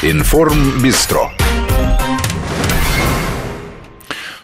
Информбистро.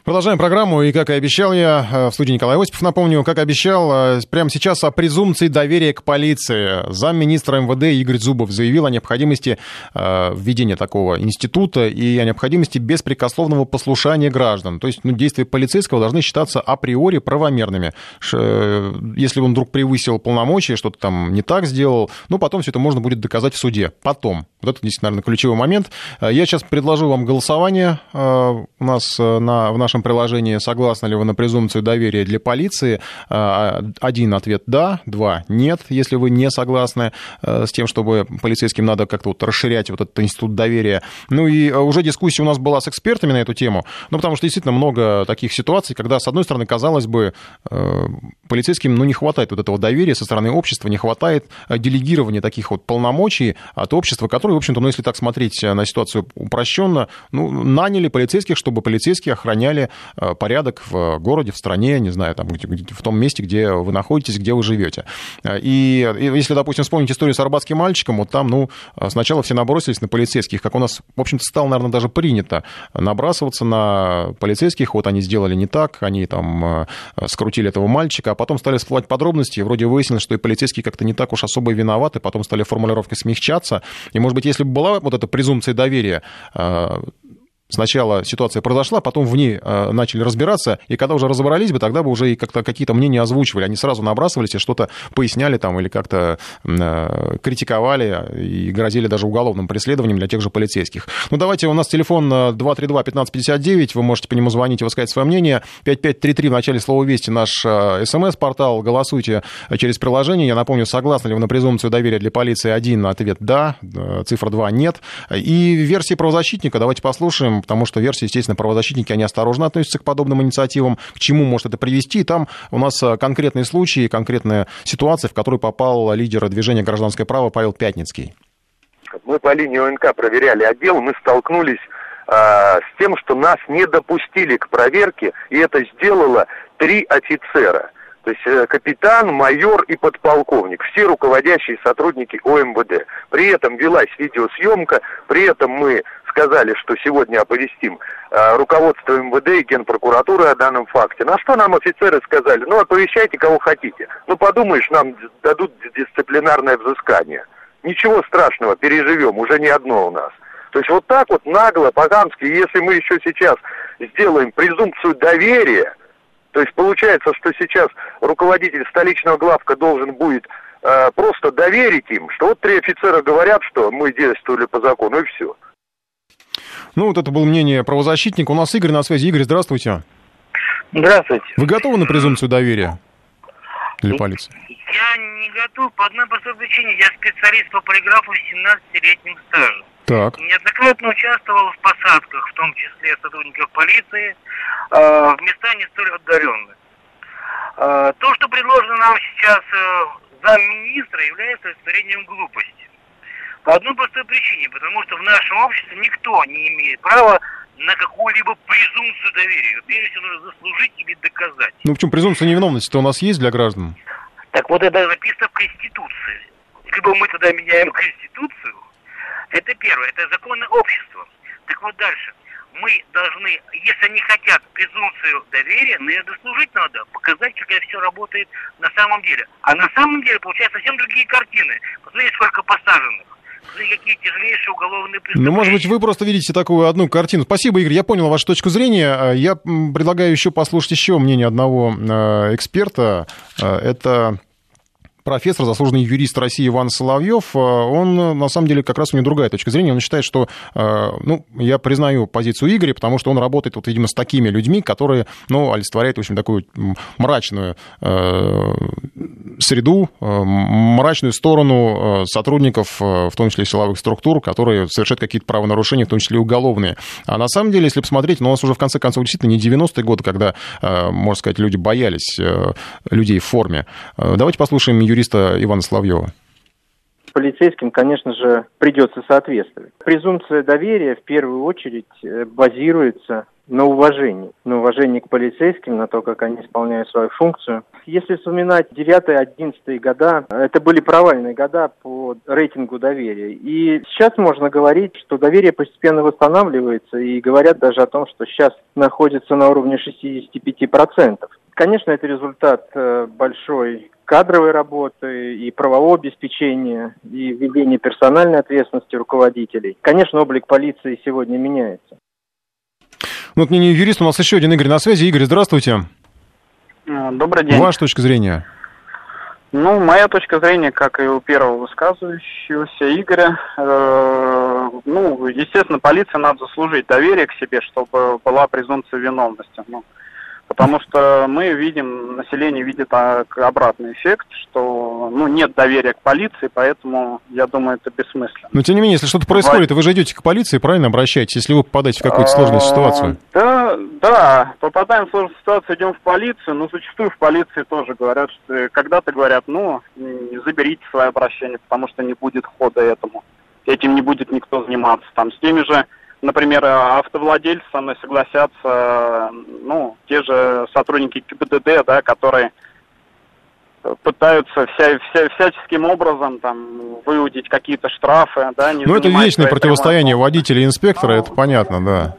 Продолжаем программу, и, как и обещал я, в студии Николай Осипов, напомню, как обещал, прямо сейчас о презумпции доверия к полиции. Замминистра МВД Игорь Зубов заявил о необходимости введения такого института и о необходимости беспрекословного послушания граждан. То есть действия полицейского должны считаться априори правомерными. Если он вдруг превысил полномочия, что-то там не так сделал, ну, потом все это можно будет доказать в суде. Потом. Вот это, наверное, ключевой момент. Я сейчас предложу вам голосование у нас в нашем приложении. Согласны ли вы на презумпцию доверия для полиции? Один ответ – да, два – нет, если вы не согласны с тем, чтобы полицейским надо как-то вот расширять вот этот институт доверия. Ну и уже дискуссия у нас была с экспертами на эту тему, ну, потому что действительно много таких ситуаций, когда, с одной стороны, казалось бы, полицейским не хватает вот этого доверия со стороны общества, не хватает делегирования таких вот полномочий от общества, которое, в общем-то, ну, если так смотреть на ситуацию упрощенно, ну, наняли полицейских, чтобы полицейские охраняли порядок в городе, в стране, не знаю, там, в том месте, где вы находитесь, где вы живете. И если, допустим, вспомнить историю с арбатским мальчиком, вот там, ну, сначала все набросились на полицейских, как у нас, в общем-то, стало, наверное, даже принято набрасываться на полицейских, вот они сделали не так, они там скрутили этого мальчика, а потом стали всплывать подробности, и вроде выяснилось, что и полицейские как-то не так уж особо виноваты, потом стали формулировки смягчаться, и, может быть, если бы была вот эта презумпция доверия, сначала ситуация произошла, потом в ней начали разбираться, и когда уже разобрались бы, тогда бы уже и как-то какие-то мнения озвучивали, они сразу набрасывались и что-то поясняли там или как-то критиковали и грозили даже уголовным преследованием для тех же полицейских. Ну, давайте, у нас телефон 232-1559, вы можете по нему звонить и высказать свое мнение. 5533 в начале слова «Вести» наш СМС-портал, голосуйте через приложение. Я напомню, согласны ли вы на презумпцию доверия для полиции? Один ответ – да, цифра 2 – нет. И версии правозащитника давайте послушаем, потому что версии, естественно, правозащитники, они осторожно относятся к подобным инициативам, к чему может это привести. И там у нас конкретные случаи, конкретная ситуация, в которую попал лидер движения «Гражданское право» Павел Пятницкий. Мы по линии ОНК проверяли отдел, мы столкнулись с тем, что нас не допустили к проверке, и это сделало 3 офицера. То есть капитан, майор и подполковник, все руководящие сотрудники ОМВД. При этом велась видеосъемка, при этом мы сказали, что сегодня оповестим руководство МВД и Генпрокуратуры о данном факте. На что нам офицеры сказали: ну, оповещайте кого хотите. Ну, подумаешь, нам дадут дисциплинарное взыскание. Ничего страшного, переживем, уже не одно у нас. То есть вот так вот нагло, по-хамски, если мы еще сейчас сделаем презумпцию доверия, то есть получается, что сейчас руководитель столичного главка должен будет просто доверить им, что вот 3 офицера говорят, что мы действовали по закону, и все. Ну, вот это было мнение правозащитника. У нас Игорь на связи. Игорь, здравствуйте. Здравствуйте. Вы готовы на презумпцию доверия для полиции? Я не готов по одной простой причине. Я специалист по полиграфу с 17-летним стажем. Так. Неоднократно участвовал в посадках, в том числе сотрудников полиции, в места не столь отдаленные. То, что предложено нам сейчас замминистра, является олицетворением глупости. По одной простой причине, потому что в нашем обществе никто не имеет права на какую-либо презумпцию доверия. Прежде всего, нужно заслужить или доказать. Ну, почему презумпция невиновности-то у нас есть для граждан? Так вот, это написано в Конституции. Либо мы тогда меняем Конституцию, это первое, это законное общество. Так вот, дальше. Мы должны, если они хотят презумпцию доверия, но ее дослужить надо, показать, как это все работает на самом деле. А на самом деле получаются совсем другие картины. Посмотрите, сколько посаженных. Какие тяжелейшие уголовные преступления. Ну, может быть, вы просто видите такую одну картину. Спасибо, Игорь, я понял вашу точку зрения. Я предлагаю еще послушать еще мнение одного эксперта. Это профессор, заслуженный юрист России Иван Соловьев. Он, на самом деле, как раз у него другая точка зрения. Он считает, что, ну, я признаю позицию Игоря, потому что он работает, вот, видимо, с такими людьми, которые, ну, олицетворяют, в общем, такую мрачную среду, мрачную сторону сотрудников, в том числе силовых структур, которые совершают какие-то правонарушения, в том числе и уголовные. А на самом деле, если посмотреть, ну, у нас уже, в конце концов, действительно не 90-е годы, когда, можно сказать, люди боялись людей в форме. Давайте послушаем юриста Ивана Соловьева. полицейским, конечно же, придется соответствовать. Презумпция доверия в первую очередь базируется на уважении к полицейским, на то, как они исполняют свою функцию. Если вспоминать 9-11 года, это были провальные года по рейтингу доверия. И сейчас можно говорить, что доверие постепенно восстанавливается, и говорят даже о том, что сейчас находится на уровне 65%. Конечно, это результат большой кадровой работы и правового обеспечения, и введения персональной ответственности руководителей. Конечно, облик полиции сегодня меняется. Ну, к мнению юриста, у нас еще один Игорь на связи. Игорь, здравствуйте. Добрый день. Ваша точка зрения? Ну, моя точка зрения, как и у первого высказывающегося Игоря, естественно, полиции надо заслужить доверие к себе, чтобы была презумпция виновности. Потому что мы видим, население видит обратный эффект, что нет доверия к полиции, поэтому, я думаю, это бессмысленно. Но, тем не менее, если что-то происходит, вы же идете к полиции, правильно обращаетесь, если вы попадаете в какую-то сложную ситуацию? Да, попадаем в сложную ситуацию, идем в полицию, но зачастую в полиции тоже говорят, что когда-то говорят, заберите свое обращение, потому что не будет хода этому. Этим не будет никто заниматься. Там с теми же... Например, автовладельцы со мной согласятся, те же сотрудники ГИБДД, да, которые пытаются всяческим образом выудить какие-то штрафы. Да, это вечное противостояние водителя и инспектора, это понятно, да.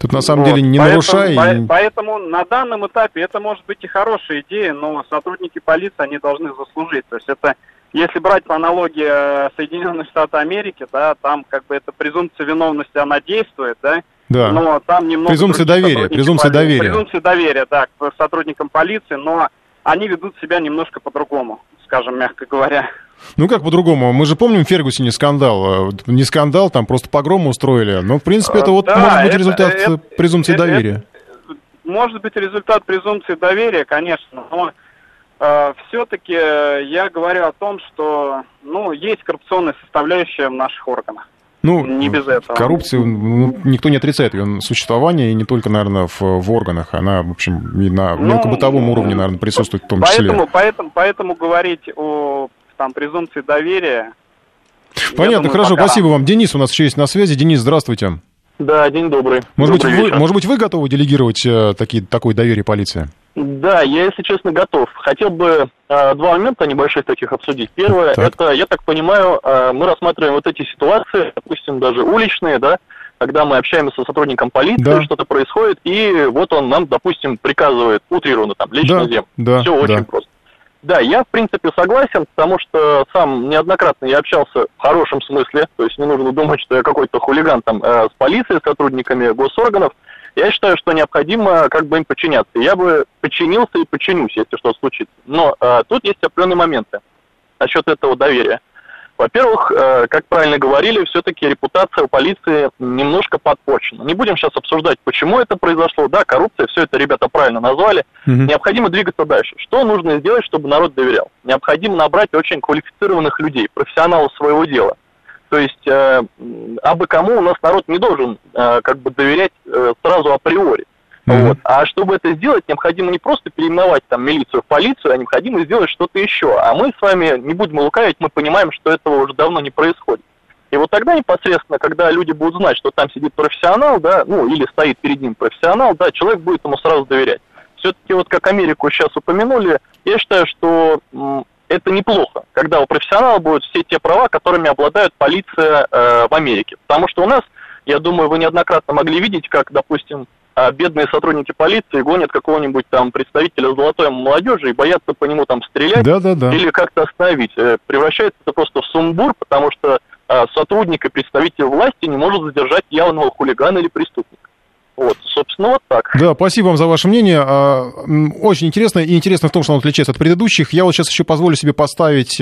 Тут на самом деле не нарушай. Поэтому на данном этапе это может быть и хорошая идея, но сотрудники полиции, они должны заслужить. То есть это... Если брать по аналогии Соединенные Штаты Америки, да, там это презумпция виновности, она действует, да, да. Но там немного... Презумпция доверия. Презумпция доверия, да, к сотрудникам полиции, но они ведут себя немножко по-другому, скажем, мягко говоря. Как по-другому? Мы же помним в Фергюсоне скандал. Не скандал, там просто погромы устроили. Но, в принципе, это может быть результат презумпции доверия. Может быть результат презумпции доверия, конечно, но... Все-таки я говорю о том, что есть коррупционная составляющая в наших органах. Не без этого. Коррупция, никто не отрицает ее существование, и не только, наверное, в органах. Она, в общем, и на мелкобытовом уровне, наверное, присутствует в том числе. Поэтому говорить о презумпции доверия... Понятно, думаю, хорошо, спасибо вам. Денис у нас еще есть на связи. Денис, здравствуйте. Да, день добрый. Может быть, вы готовы делегировать такое доверие полиции? Да, я, если честно, готов. Хотел бы два момента небольших таких обсудить. Первое, это, я так понимаю, мы рассматриваем эти ситуации, допустим, даже уличные, да, когда мы общаемся с сотрудником полиции, да. Что-то происходит, и он нам, допустим, приказывает утрированно, лечь на землю. Да, все очень просто. Да, я, в принципе, согласен, потому что сам неоднократно я общался в хорошем смысле, то есть не нужно думать, что я какой-то хулиган с полицией, с сотрудниками госорганов. Я считаю, что необходимо им подчиняться. Я бы подчинился и подчинюсь, если что случится. Но тут есть определенные моменты насчет этого доверия. Во-первых, как правильно говорили, все-таки репутация у полиции немножко подпорчена. Не будем сейчас обсуждать, почему это произошло. Да, коррупция, все это ребята правильно назвали. Угу. Необходимо двигаться дальше. Что нужно сделать, чтобы народ доверял? Необходимо набрать очень квалифицированных людей, профессионалов своего дела. То есть, абы кому у нас народ не должен доверять сразу априори. Mm-hmm. А чтобы это сделать, необходимо не просто переименовать милицию в полицию, а необходимо сделать что-то еще. А мы с вами, не будем лукавить, мы понимаем, что этого уже давно не происходит. И тогда непосредственно, когда люди будут знать, что там сидит профессионал, да, или стоит перед ним профессионал, да, человек будет ему сразу доверять. Все-таки как Америку сейчас упомянули, я считаю, что... Это неплохо, когда у профессионала будут все те права, которыми обладает полиция в Америке. Потому что у нас, я думаю, вы неоднократно могли видеть, как, допустим, бедные сотрудники полиции гонят какого-нибудь представителя золотой молодежи и боятся по нему стрелять, да. Или как-то остановить. Превращается это просто в сумбур, потому что сотрудник и представитель власти не может задержать явного хулигана или преступника. Собственно, так. Да, спасибо вам за ваше мнение. Очень интересно. И интересно в том, что он отличается от предыдущих. Я сейчас еще позволю себе поставить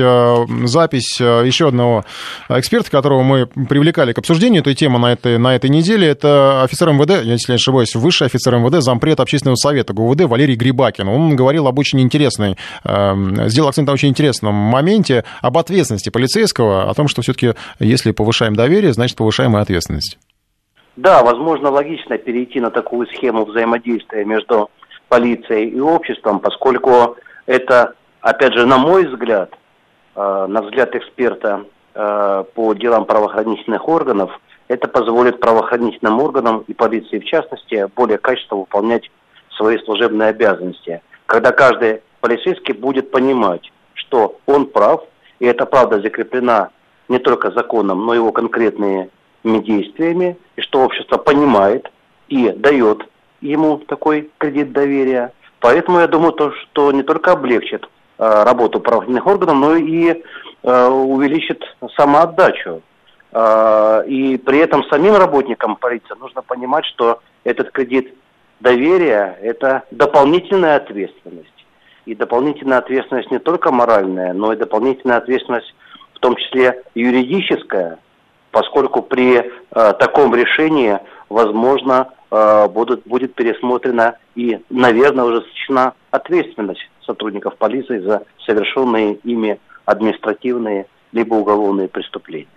запись еще одного эксперта, которого мы привлекали к обсуждению этой темы на этой неделе. Это офицер МВД, если я не ошибаюсь, высший офицер МВД, зампред общественного совета ГУВД Валерий Грибакин. Он говорил об очень интересной, сделал акцент на очень интересном моменте, об ответственности полицейского, о том, что все-таки если повышаем доверие, значит повышаем и ответственность. Да, возможно, логично перейти на такую схему взаимодействия между полицией и обществом, поскольку это, опять же, на мой взгляд, на взгляд эксперта, по делам правоохранительных органов. Это позволит правоохранительным органам и полиции, в частности, более качественно выполнять свои служебные обязанности. Когда каждый полицейский будет понимать, что он прав, и эта правда закреплена не только законом, но и его конкретными действиями, и что общество понимает и дает ему такой кредит доверия. Поэтому я думаю, что не только облегчит работу правоохранительных органов, но и увеличит самоотдачу. И при этом самим работникам полиции нужно понимать, что этот кредит доверия – это дополнительная ответственность. И дополнительная ответственность не только моральная, но и дополнительная ответственность, в том числе юридическая, поскольку при таком решении, возможно, будет пересмотрена и, наверное, уже сочтена ответственность сотрудников полиции за совершенные ими административные либо уголовные преступления.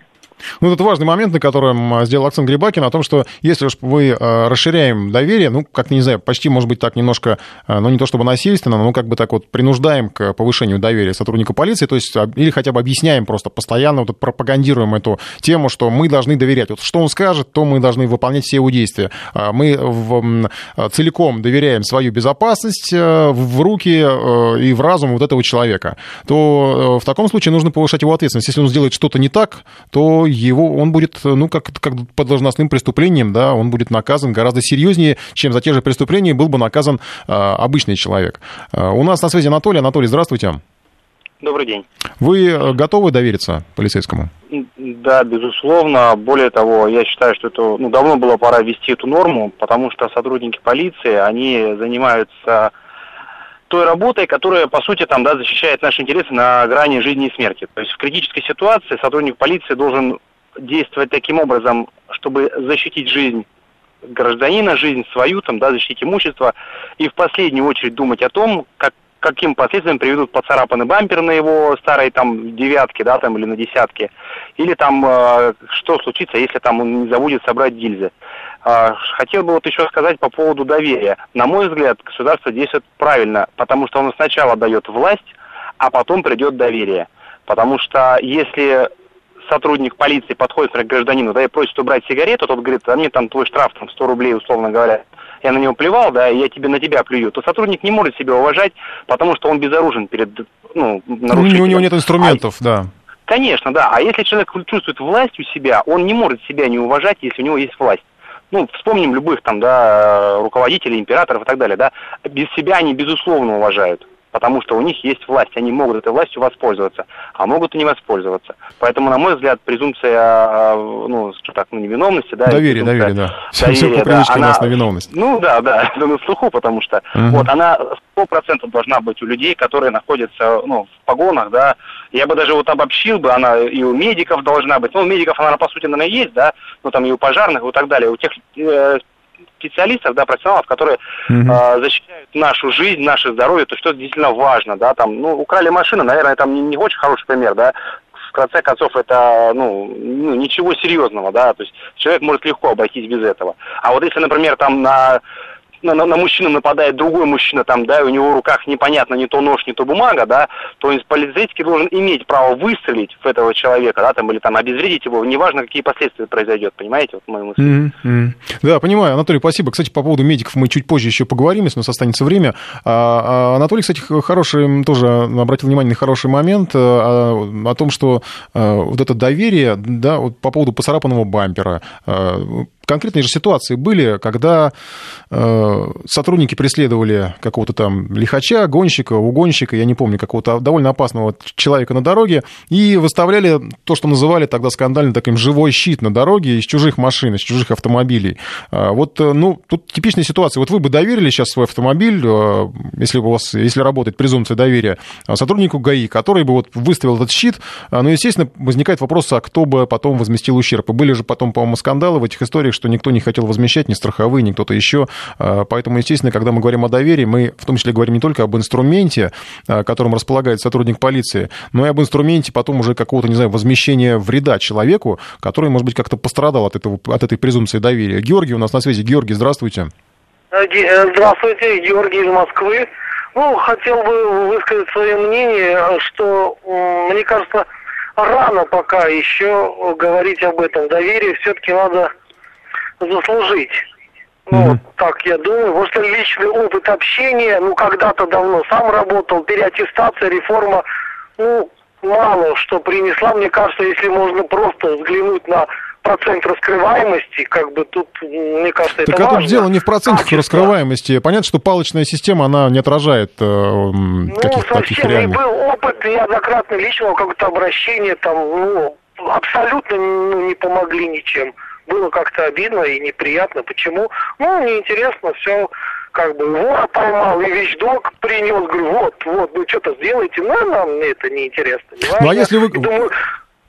Ну, тут важный момент, на котором сделал акцент Грибакин, о том, что если уж мы расширяем доверие, ну, как-то, не знаю, почти, может быть, так немножко, ну, не то чтобы насильственно, но как бы так вот принуждаем к повышению доверия сотрудника полиции, то есть, или хотя бы объясняем просто постоянно, вот пропагандируем эту тему, что мы должны доверять. Вот что он скажет, то мы должны выполнять все его действия. Мы целиком доверяем свою безопасность в руки и в разум вот этого человека. То в таком случае нужно повышать его ответственность. Если он сделает что-то не так, то он будет, ну, как по должностным преступлениям, да, он будет наказан гораздо серьезнее, чем за те же преступления был бы наказан обычный человек. У нас на связи Анатолий. Анатолий, здравствуйте. Добрый день. Вы готовы довериться полицейскому? Да, безусловно. Более того, я считаю, что это, ну, давно было пора ввести эту норму, потому что сотрудники полиции, они занимаются той работой, которая, по сути, там, да, защищает наши интересы на грани жизни и смерти. То есть в критической ситуации сотрудник полиции должен действовать таким образом, чтобы защитить жизнь гражданина, жизнь свою, там, да, защитить имущество, и в последнюю очередь думать о том, каким последствиям приведут поцарапанный бампер на его старой там девятке, да, там, или на десятке, или там что случится, если там он не забудет собрать гильзы. Хотел бы вот еще сказать по поводу доверия. На мой взгляд, государство действует правильно, потому что оно сначала дает власть, а потом придет доверие. Потому что если сотрудник полиции подходит к гражданину, да, и просит убрать сигарету, тот говорит: а мне там твой штраф там 100 рублей, условно говоря, я на него плевал, да, и я тебе на тебя плюю, то сотрудник не может себя уважать, потому что он безоружен перед, ну, нарушителем. У него нет инструментов, да. Конечно, да. А если человек чувствует власть у себя, он не может себя не уважать, если у него есть власть. Ну, вспомним любых там, да, руководителей, императоров и так далее, да. Без себя они, безусловно, уважают, потому что у них есть власть, они могут этой властью воспользоваться, а могут и не воспользоваться. Поэтому, на мой взгляд, презумпция, ну, что так, ну, невиновности, да. Доверие, да. Все по привычке у нас на виновность. Ну, да, на слуху, потому что вот она 100% должна быть у людей, которые находятся, ну, в погонах, да. Я бы даже вот обобщил бы, она и у медиков должна быть. Ну, у медиков она, по сути, наверное, есть, да, ну, там и у пожарных и так далее, у тех специалистов, да, профессионалов, которые защищают нашу жизнь, наше здоровье, то что действительно важно, да, там, ну, украли машину, наверное, там не очень хороший пример, да, в конце концов, это, ну, ничего серьезного, да, то есть человек может легко обойтись без этого. А вот если, например, там на мужчину нападает другой мужчина, там, да, и у него в руках непонятно не то нож, не то бумага, да, то полицейский должен иметь право выстрелить в этого человека, да, там, или там обезвредить его, неважно, какие последствия произойдет, понимаете, вот моя мысль. Да, понимаю, Анатолий, спасибо. Кстати, по поводу медиков мы чуть позже еще поговорим, если у нас останется время. Анатолий, кстати, хороший, тоже обратил внимание на хороший момент о том, что вот это доверие, да, вот по поводу поцарапанного бампера. Конкретные же ситуации были, когда сотрудники преследовали какого-то там лихача, угонщика, я не помню, какого-то довольно опасного человека на дороге, и выставляли то, что называли тогда скандально таким «живой щит» на дороге из чужих машин, из чужих автомобилей. Вот, ну, тут типичная ситуация. Вот вы бы доверили сейчас свой автомобиль, если работает презумпция доверия, сотруднику ГАИ, который бы вот выставил этот щит, ну, естественно, возникает вопрос, а кто бы потом возместил ущерб. И были же потом, по-моему, скандалы в этих историях, что никто не хотел возмещать, ни страховые, ни кто-то еще. Поэтому, естественно, когда мы говорим о доверии, мы в том числе говорим не только об инструменте, которым располагает сотрудник полиции, но и об инструменте потом уже какого-то, не знаю, возмещения вреда человеку, который, может быть, как-то пострадал от этой презумпции доверия. Георгий у нас на связи. Георгий, здравствуйте. Здравствуйте, Георгий из Москвы. Ну, хотел бы высказать свое мнение, что, мне кажется, рано пока еще говорить об этом. Доверие все-таки надо заслужить. Ну, так я думаю. Потому что личный опыт общения, ну, когда-то давно сам работал, переаттестация, реформа, ну, мало что принесла. Мне кажется, если можно просто взглянуть на процент раскрываемости, как бы тут, мне кажется, это важно. Так это дело не в процентах раскрываемости. Понятно, что палочная система, она не отражает каких-то таких реальных. Ну, совсем не был опыт неоднократно личного какого-то обращения, там, ну, абсолютно не помогли ничем. Было как-то обидно и неприятно. Почему? Ну, неинтересно, все, как бы, вора поймал, и вещдок принес, говорю, вот, ну, что-то сделайте, но нам это неинтересно. Ну, а если вы... Думаю,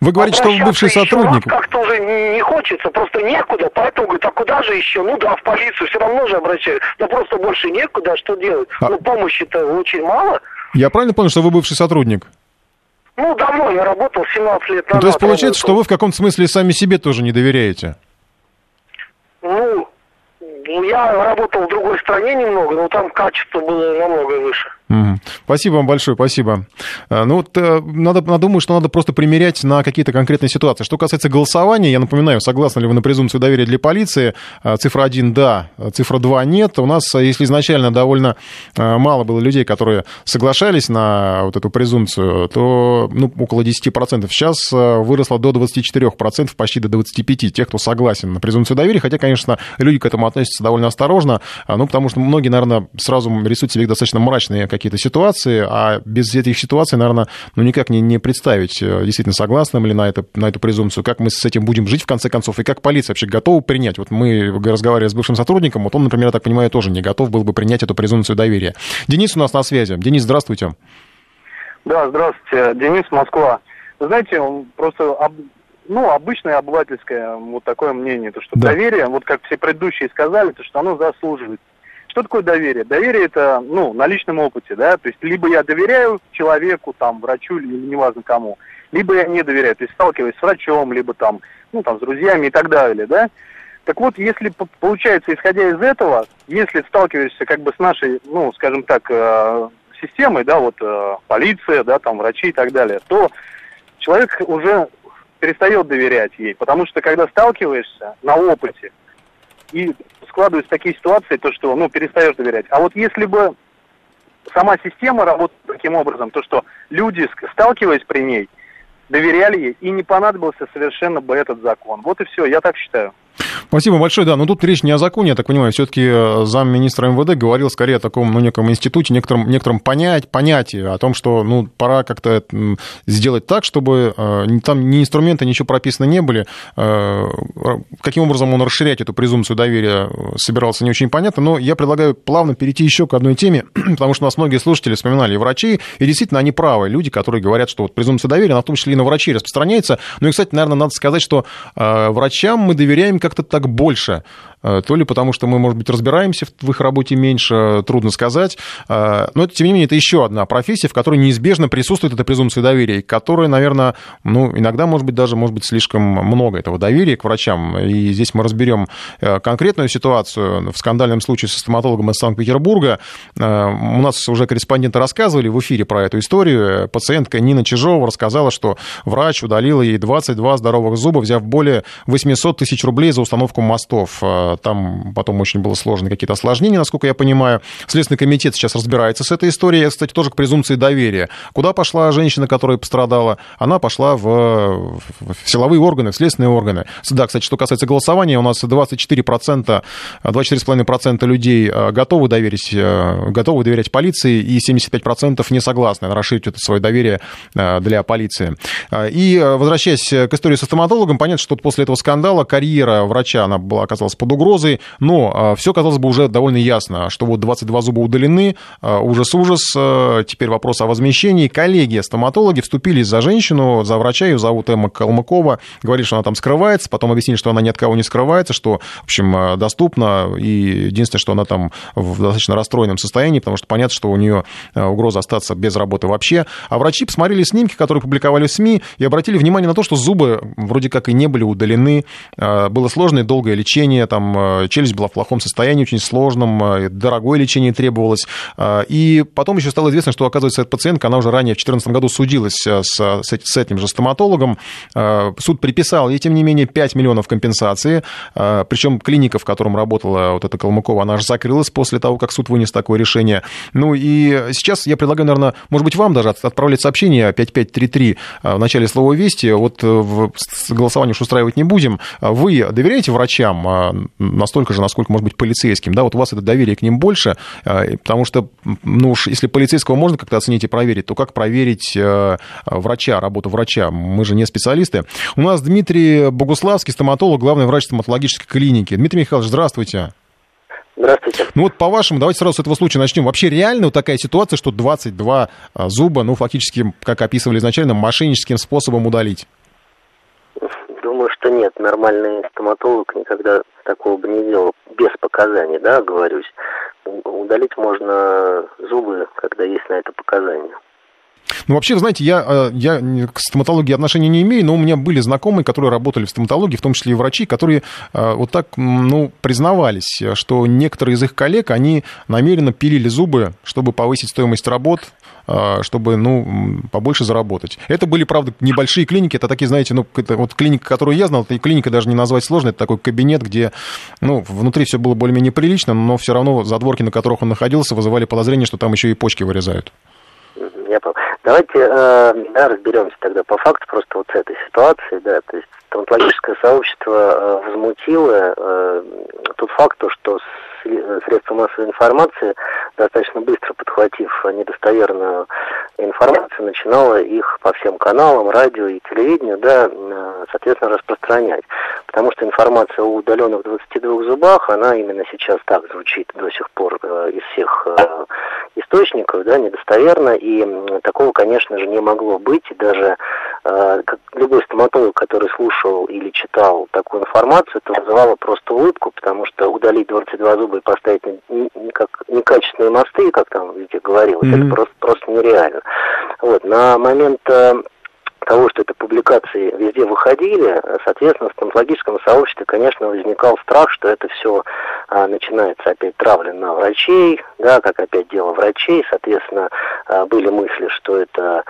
вы говорите, что вы бывший сотрудник. Как-то уже не хочется, просто некуда, поэтому говорит, а куда же еще? Ну да, в полицию все равно же обращают, но просто больше некуда, что делать? Ну, помощи-то очень мало. Я правильно понял, что вы бывший сотрудник? Ну, давно я работал, 17 лет назад. Ну, то есть получается, что вы в каком-то смысле сами себе тоже не доверяете? Ну, я работал в другой стране немного, но там качество было намного выше. Спасибо вам большое, спасибо. Ну вот, думаю, что надо просто примерять на какие-то конкретные ситуации. Что касается голосования, я напоминаю, согласны ли вы на презумпцию доверия для полиции? Цифра 1 – да, цифра 2 – нет. У нас, если изначально довольно мало было людей, которые соглашались на вот эту презумпцию, то около 10%. Сейчас выросло до 24%, почти до 25% тех, кто согласен на презумпцию доверия. Хотя, конечно, люди к этому относятся довольно осторожно, потому что многие, наверное, сразу рисуют себе достаточно мрачные какие-то ситуации, а без этих ситуаций, наверное, никак не представить, действительно согласным ли на эту презумпцию, как мы с этим будем жить, в конце концов, и как полиция вообще готова принять. Вот мы разговаривали с бывшим сотрудником, вот он, например, я так понимаю, тоже не готов был бы принять эту презумпцию доверия. Денис у нас на связи. Денис, здравствуйте. Да, здравствуйте. Денис, Москва. Вы знаете, просто обычное обывательское вот такое мнение, то, что доверие, вот как все предыдущие сказали, то, что оно заслуживает. Что такое доверие? Доверие – это, на личном опыте, да, то есть либо я доверяю человеку, там, врачу, или неважно кому, либо я не доверяю, то есть сталкиваюсь с врачом, либо там, с друзьями и так далее, да. Так вот, если, получается, исходя из этого, если сталкиваешься, как бы, с нашей, скажем так, системой, да, вот, полиция, да, там, врачи и так далее, то человек уже перестает доверять ей, потому что, когда сталкиваешься на опыте, и складываются такие ситуации, то что, перестаешь доверять. А вот если бы сама система работала таким образом, то что люди, сталкиваясь при ней, доверяли ей, и не понадобился совершенно бы этот закон. Вот и все, я так считаю. Спасибо большое, да. Но тут речь не о законе, я так понимаю. Все-таки замминистра МВД говорил скорее о таком, неком институте, некотором понятии о том, что, пора как-то сделать так, чтобы там ни инструменты, ничего прописаны не были. Каким образом он расширять эту презумпцию доверия собирался, не очень понятно. Но я предлагаю плавно перейти еще к одной теме, потому что у нас многие слушатели вспоминали и врачей, и действительно они правы. Люди, которые говорят, что вот презумпция доверия, она в том числе и на врачей распространяется. Ну и, кстати, наверное, надо сказать, что врачам мы доверяем как-то так больше. То ли потому, что мы, может быть, разбираемся в их работе меньше, трудно сказать. Но, тем не менее, это еще одна профессия, в которой неизбежно присутствует эта презумпция доверия, которая, наверное, иногда, может быть, слишком много этого доверия к врачам. И здесь мы разберем конкретную ситуацию в скандальном случае со стоматологом из Санкт-Петербурга. У нас уже корреспонденты рассказывали в эфире про эту историю. Пациентка Нина Чижова рассказала, что врач удалил ей 22 здоровых зуба, взяв более 800 тысяч рублей за установку мостов. Там потом очень было сложно, какие-то осложнения, насколько я понимаю. Следственный комитет сейчас разбирается с этой историей. Это, кстати, тоже к презумпции доверия. Куда пошла женщина, которая пострадала? Она пошла в силовые органы, в следственные органы. Да, кстати, что касается голосования, у нас 24%, 24,5% людей готовы доверять полиции, и 75% не согласны расширить это свое доверие для полиции. И, возвращаясь к истории со стоматологом, понятно, что после этого скандала карьера врача, она оказалась под угрозой, но все, казалось бы, уже довольно ясно, что вот 22 зуба удалены, ужас-ужас, теперь вопрос о возмещении. Коллеги-стоматологи вступились за женщину, за врача, ее зовут Эмма Калмыкова, говорили, что она там скрывается, потом объяснили, что она ни от кого не скрывается, что, в общем, доступна, и единственное, что она там в достаточно расстроенном состоянии, потому что понятно, что у нее угроза остаться без работы вообще. А врачи посмотрели снимки, которые публиковали в СМИ, и обратили внимание на то, что зубы вроде как и не были удалены, было сложное и долгое лечение, там, там челюсть была в плохом состоянии, очень сложном, дорогое лечение требовалось. И потом еще стало известно, что, оказывается, эта пациентка, она уже ранее в 2014 году судилась с этим же стоматологом. Суд приписал ей, тем не менее, 5 миллионов компенсации. Причем клиника, в котором работала вот эта Калмыкова, она аж закрылась после того, как суд вынес такое решение. Ну и сейчас я предлагаю, наверное, может быть, вам даже отправлять сообщение 5533 в начале слова «Вести». Вот голосование уж устраивать не будем. Вы доверяете врачам настолько же, насколько, может быть, полицейским? Да, вот у вас это доверие к ним больше, потому что, ну уж, если полицейского можно как-то оценить и проверить, то как проверить врача, работу врача? Мы же не специалисты. У нас Дмитрий Богуславский, стоматолог, главный врач стоматологической клиники. Дмитрий Михайлович, здравствуйте. Здравствуйте. Ну вот по-вашему, давайте сразу с этого случая начнем. Вообще реально вот такая ситуация, что 22 зуба, ну фактически, как описывали изначально, мошенническим способом удалить? Думаю, что нет. Нормальный стоматолог никогда такого бы не делал. Без показаний, да, оговорюсь. Удалить можно зубы, когда есть на это показания. Ну, вообще, вы знаете, я к стоматологии отношения не имею, но у меня были знакомые, которые работали в стоматологии, в том числе и врачи, которые вот так, ну, признавались, что некоторые из их коллег, они намеренно пилили зубы, чтобы повысить стоимость работ, чтобы, ну, побольше заработать. Это были, правда, небольшие клиники, это такие, знаете, ну, вот клиника, которую я знал, это клиника даже не назвать сложно, это такой кабинет, где, ну, внутри все было более-менее прилично, но все равно задворки, на которых он находился, вызывали подозрение, что там еще и почки вырезают. Давайте разберемся тогда по факту просто вот с этой ситуацией, да, то есть стоматологическое сообщество возмутило тот факт, что средства массовой информации, достаточно быстро подхватив недостоверную информацию, начинало их по всем каналам, радио и телевидению, да, соответственно, распространять. Потому что информация о удаленных 22 зубах, она именно сейчас так звучит до сих пор из всех источников, да, недостоверно, и такого, конечно же, не могло быть, и даже любой стоматолог, который слушал или читал такую информацию, это вызывало просто улыбку, потому что удалить 22 зуба и поставить некачественные мосты, как там, видите, говорилось, это просто нереально. Вот, на момент того, что это публикации везде выходили, соответственно, в стоматологическом сообществе, конечно, возникал страх, что это все начинается опять травля на врачей, да, как опять дело врачей, соответственно, были мысли, что это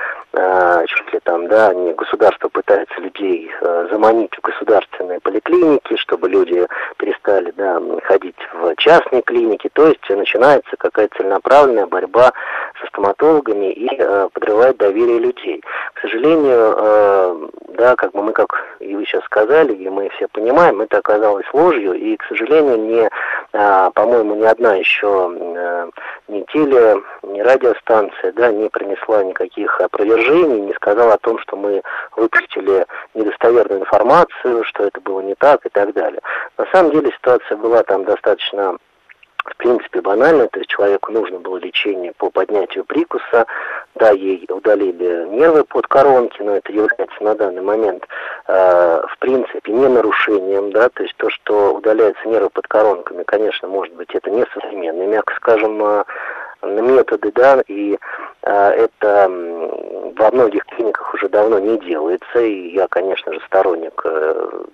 чуть ли там, да, не государство пытается людей заманить в государственные поликлиники, чтобы люди перестали, да, ходить в частные клиники, то есть начинается какая-то целенаправленная борьба со стоматологами и подрывает доверие людей. К сожалению, да, как бы мы, как и вы сейчас сказали, и мы все понимаем, это оказалось ложью, и, к сожалению, по-моему, ни одна еще ни теле, ни радиостанция, да, не принесла никаких опровержений, не сказала о том, что мы выпустили недостоверную информацию, что это было не так и так далее. На самом деле ситуация была там достаточно, в принципе, банально, то есть человеку нужно было лечение по поднятию прикуса, да, ей удалили нервы под коронки, но это является на данный момент, в принципе, не нарушением, да, то есть то, что удаляются нервы под коронками, конечно, может быть, это не современные, мягко скажем, методы, да, и это во многих клиниках уже давно не делается, и я, конечно же, сторонник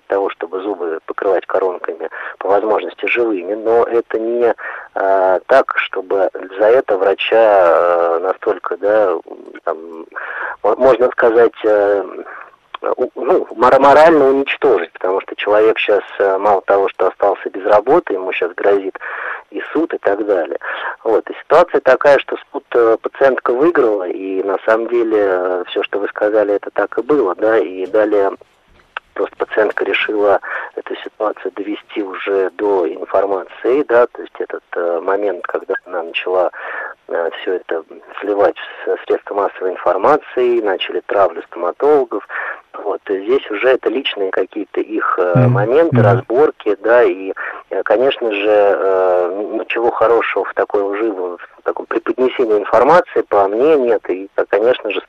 того, чтобы зубы покрывать коронками по возможности живыми, но это не так, чтобы за это врача настолько, да, там, можно сказать, ну, морально уничтожить, потому что человек сейчас мало того, что остался без работы, ему сейчас грозит и суд, и так далее. Вот. И ситуация такая, что суд пациентка выиграла, и на самом деле все, что вы сказали, это так и было, да, и далее просто пациентка решила эту ситуацию довести уже до информации, да, то есть этот момент, когда она начала все это сливать в средства массовой информации, начали травлю стоматологов, вот, и здесь уже это личные какие-то их моменты, разборки, да, и, конечно же, ничего хорошего в такой лживой, в таком преподнесении информации, по мне, нет, и, конечно же,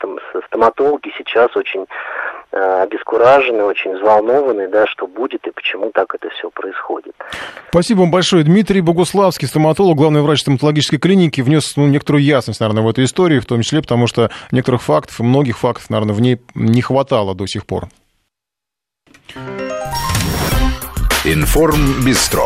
стоматологи сейчас очень обескуражены, очень взволнованы, да, что будет и почему так это все происходит. Спасибо вам большое. Дмитрий Богуславский, стоматолог, главный врач стоматологической клиники, внес, ну, некоторую ясность, наверное, в эту историю, в том числе, потому что некоторых фактов, многих фактов, наверное, в ней не хватало до сих пор. Информбистро.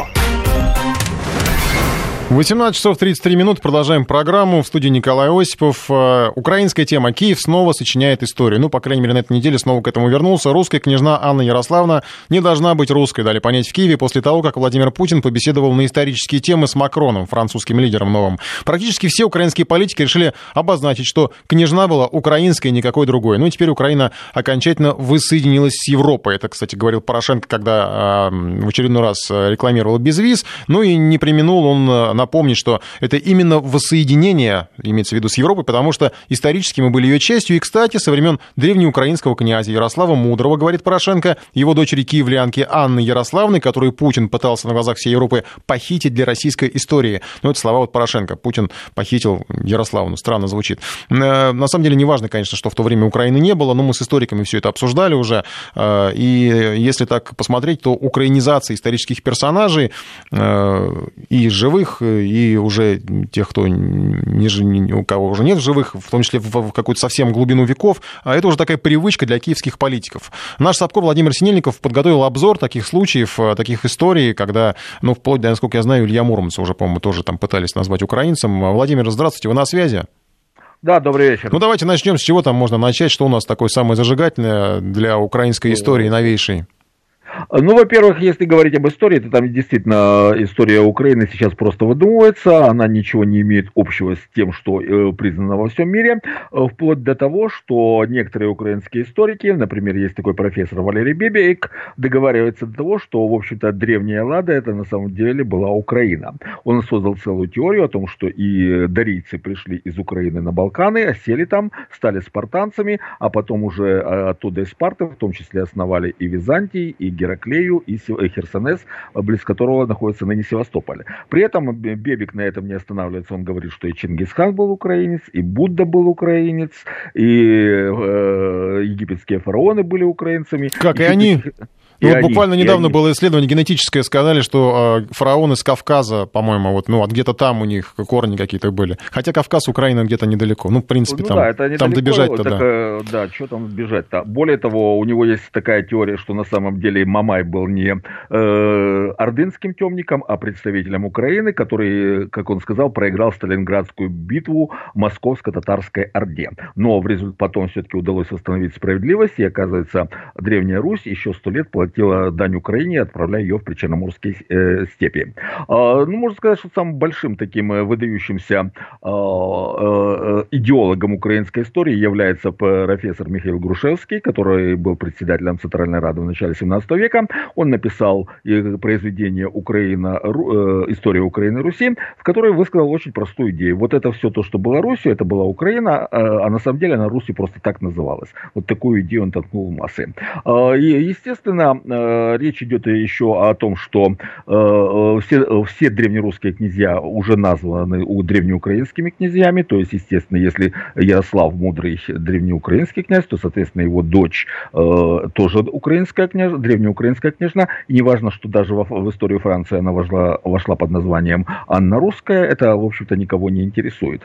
18 часов 33 минут. Продолжаем программу. В студии Николай Осипов. Украинская тема. Киев снова сочиняет историю. Ну, по крайней мере, на этой неделе снова к этому вернулся. Русская княжна Анна Ярославна не должна быть русской, дали понять в Киеве после того, как Владимир Путин побеседовал на исторические темы с Макроном, французским лидером новым. Практически все украинские политики решили обозначить, что княжна была украинской и никакой другой. Ну и теперь Украина окончательно воссоединилась с Европой. Это, кстати, говорил Порошенко, когда в очередной раз рекламировал безвиз. Ну и не преминул он напомнить, что это именно воссоединение, имеется в виду с Европой, потому что исторически мы были ее частью. И, кстати, со времен древнеукраинского князя Ярослава Мудрого, говорит Порошенко, его дочери киевлянки Анны Ярославны, которую Путин пытался на глазах всей Европы похитить для российской истории. Ну, это слова вот Порошенко. Путин похитил Ярославну. Странно звучит. На самом деле, неважно, конечно, что в то время Украины не было, но мы с историками все это обсуждали уже. И если так посмотреть, то украинизация исторических персонажей и живых, и уже тех, кто не, у кого уже нет живых, в том числе в какую-то совсем глубину веков, это уже такая привычка для киевских политиков. Наш Собко Владимир Синельников подготовил обзор таких случаев, таких историй, когда, ну, вплоть до, насколько я знаю, Илья Муромца уже, по-моему, тоже там пытались назвать украинцем. Владимир, здравствуйте, вы на связи? Да, добрый вечер. Ну, давайте начнем, с чего там можно начать, что у нас такое самое зажигательное для украинской истории новейшей? Ну, во-первых, если говорить об истории, то там действительно история Украины сейчас просто выдумывается. Она ничего не имеет общего с тем, что признано во всем мире. Вплоть до того, что некоторые украинские историки, например, есть такой профессор Валерий Бебейк, договариваются до того, что, в общем-то, древняя Лада, это на самом деле была Украина. Он создал целую теорию о том, что и дарийцы пришли из Украины на Балканы, осели там, стали спартанцами, а потом уже оттуда из Спарты, в том числе, основали и Византий, и Гераклею и Херсонес, близ которого находится ныне Севастополь. При этом Бебик на этом не останавливается. Он говорит, что и Чингисхан был украинец, и Будда был украинец, и египетские фараоны были украинцами. Как и они? И вот они, буквально недавно было исследование генетическое, сказали, что фараоны с Кавказа, по-моему, вот, ну, где-то там у них корни какие-то были. Хотя Кавказ, Украина где-то недалеко. Ну, в принципе, ну, там, да, там добежать-то, так, да, что там бежать-то? Более того, у него есть такая теория, что на самом деле Мамай был не ордынским темником, а представителем Украины, который, как он сказал, проиграл Сталинградскую битву Московско-Татарской Орде. Но в результате потом все-таки удалось восстановить справедливость, и, оказывается, Древняя Русь еще 100 лет платила дань Украине, отправляя ее в Причерноморские степи. Ну, можно сказать, что самым большим таким выдающимся идеологом украинской истории является профессор Михаил Грушевский, который был председателем Центральной Рады в начале 17 века. Он написал произведение «История Украины и Руси», в которой высказал очень простую идею. Вот это все то, что было Русью, это была Украина, а на самом деле она Русью просто так называлась. Вот такую идею он толкнул в массы. И, естественно, речь идет еще о том, что все древнерусские князья уже названы древнеукраинскими князьями, то есть, естественно, если Ярослав Мудрый древнеукраинский князь, то, соответственно, его дочь тоже древнеукраинская княжна, и неважно, что даже в историю Франции она вошла под названием Анна Русская, это, в общем-то, никого не интересует.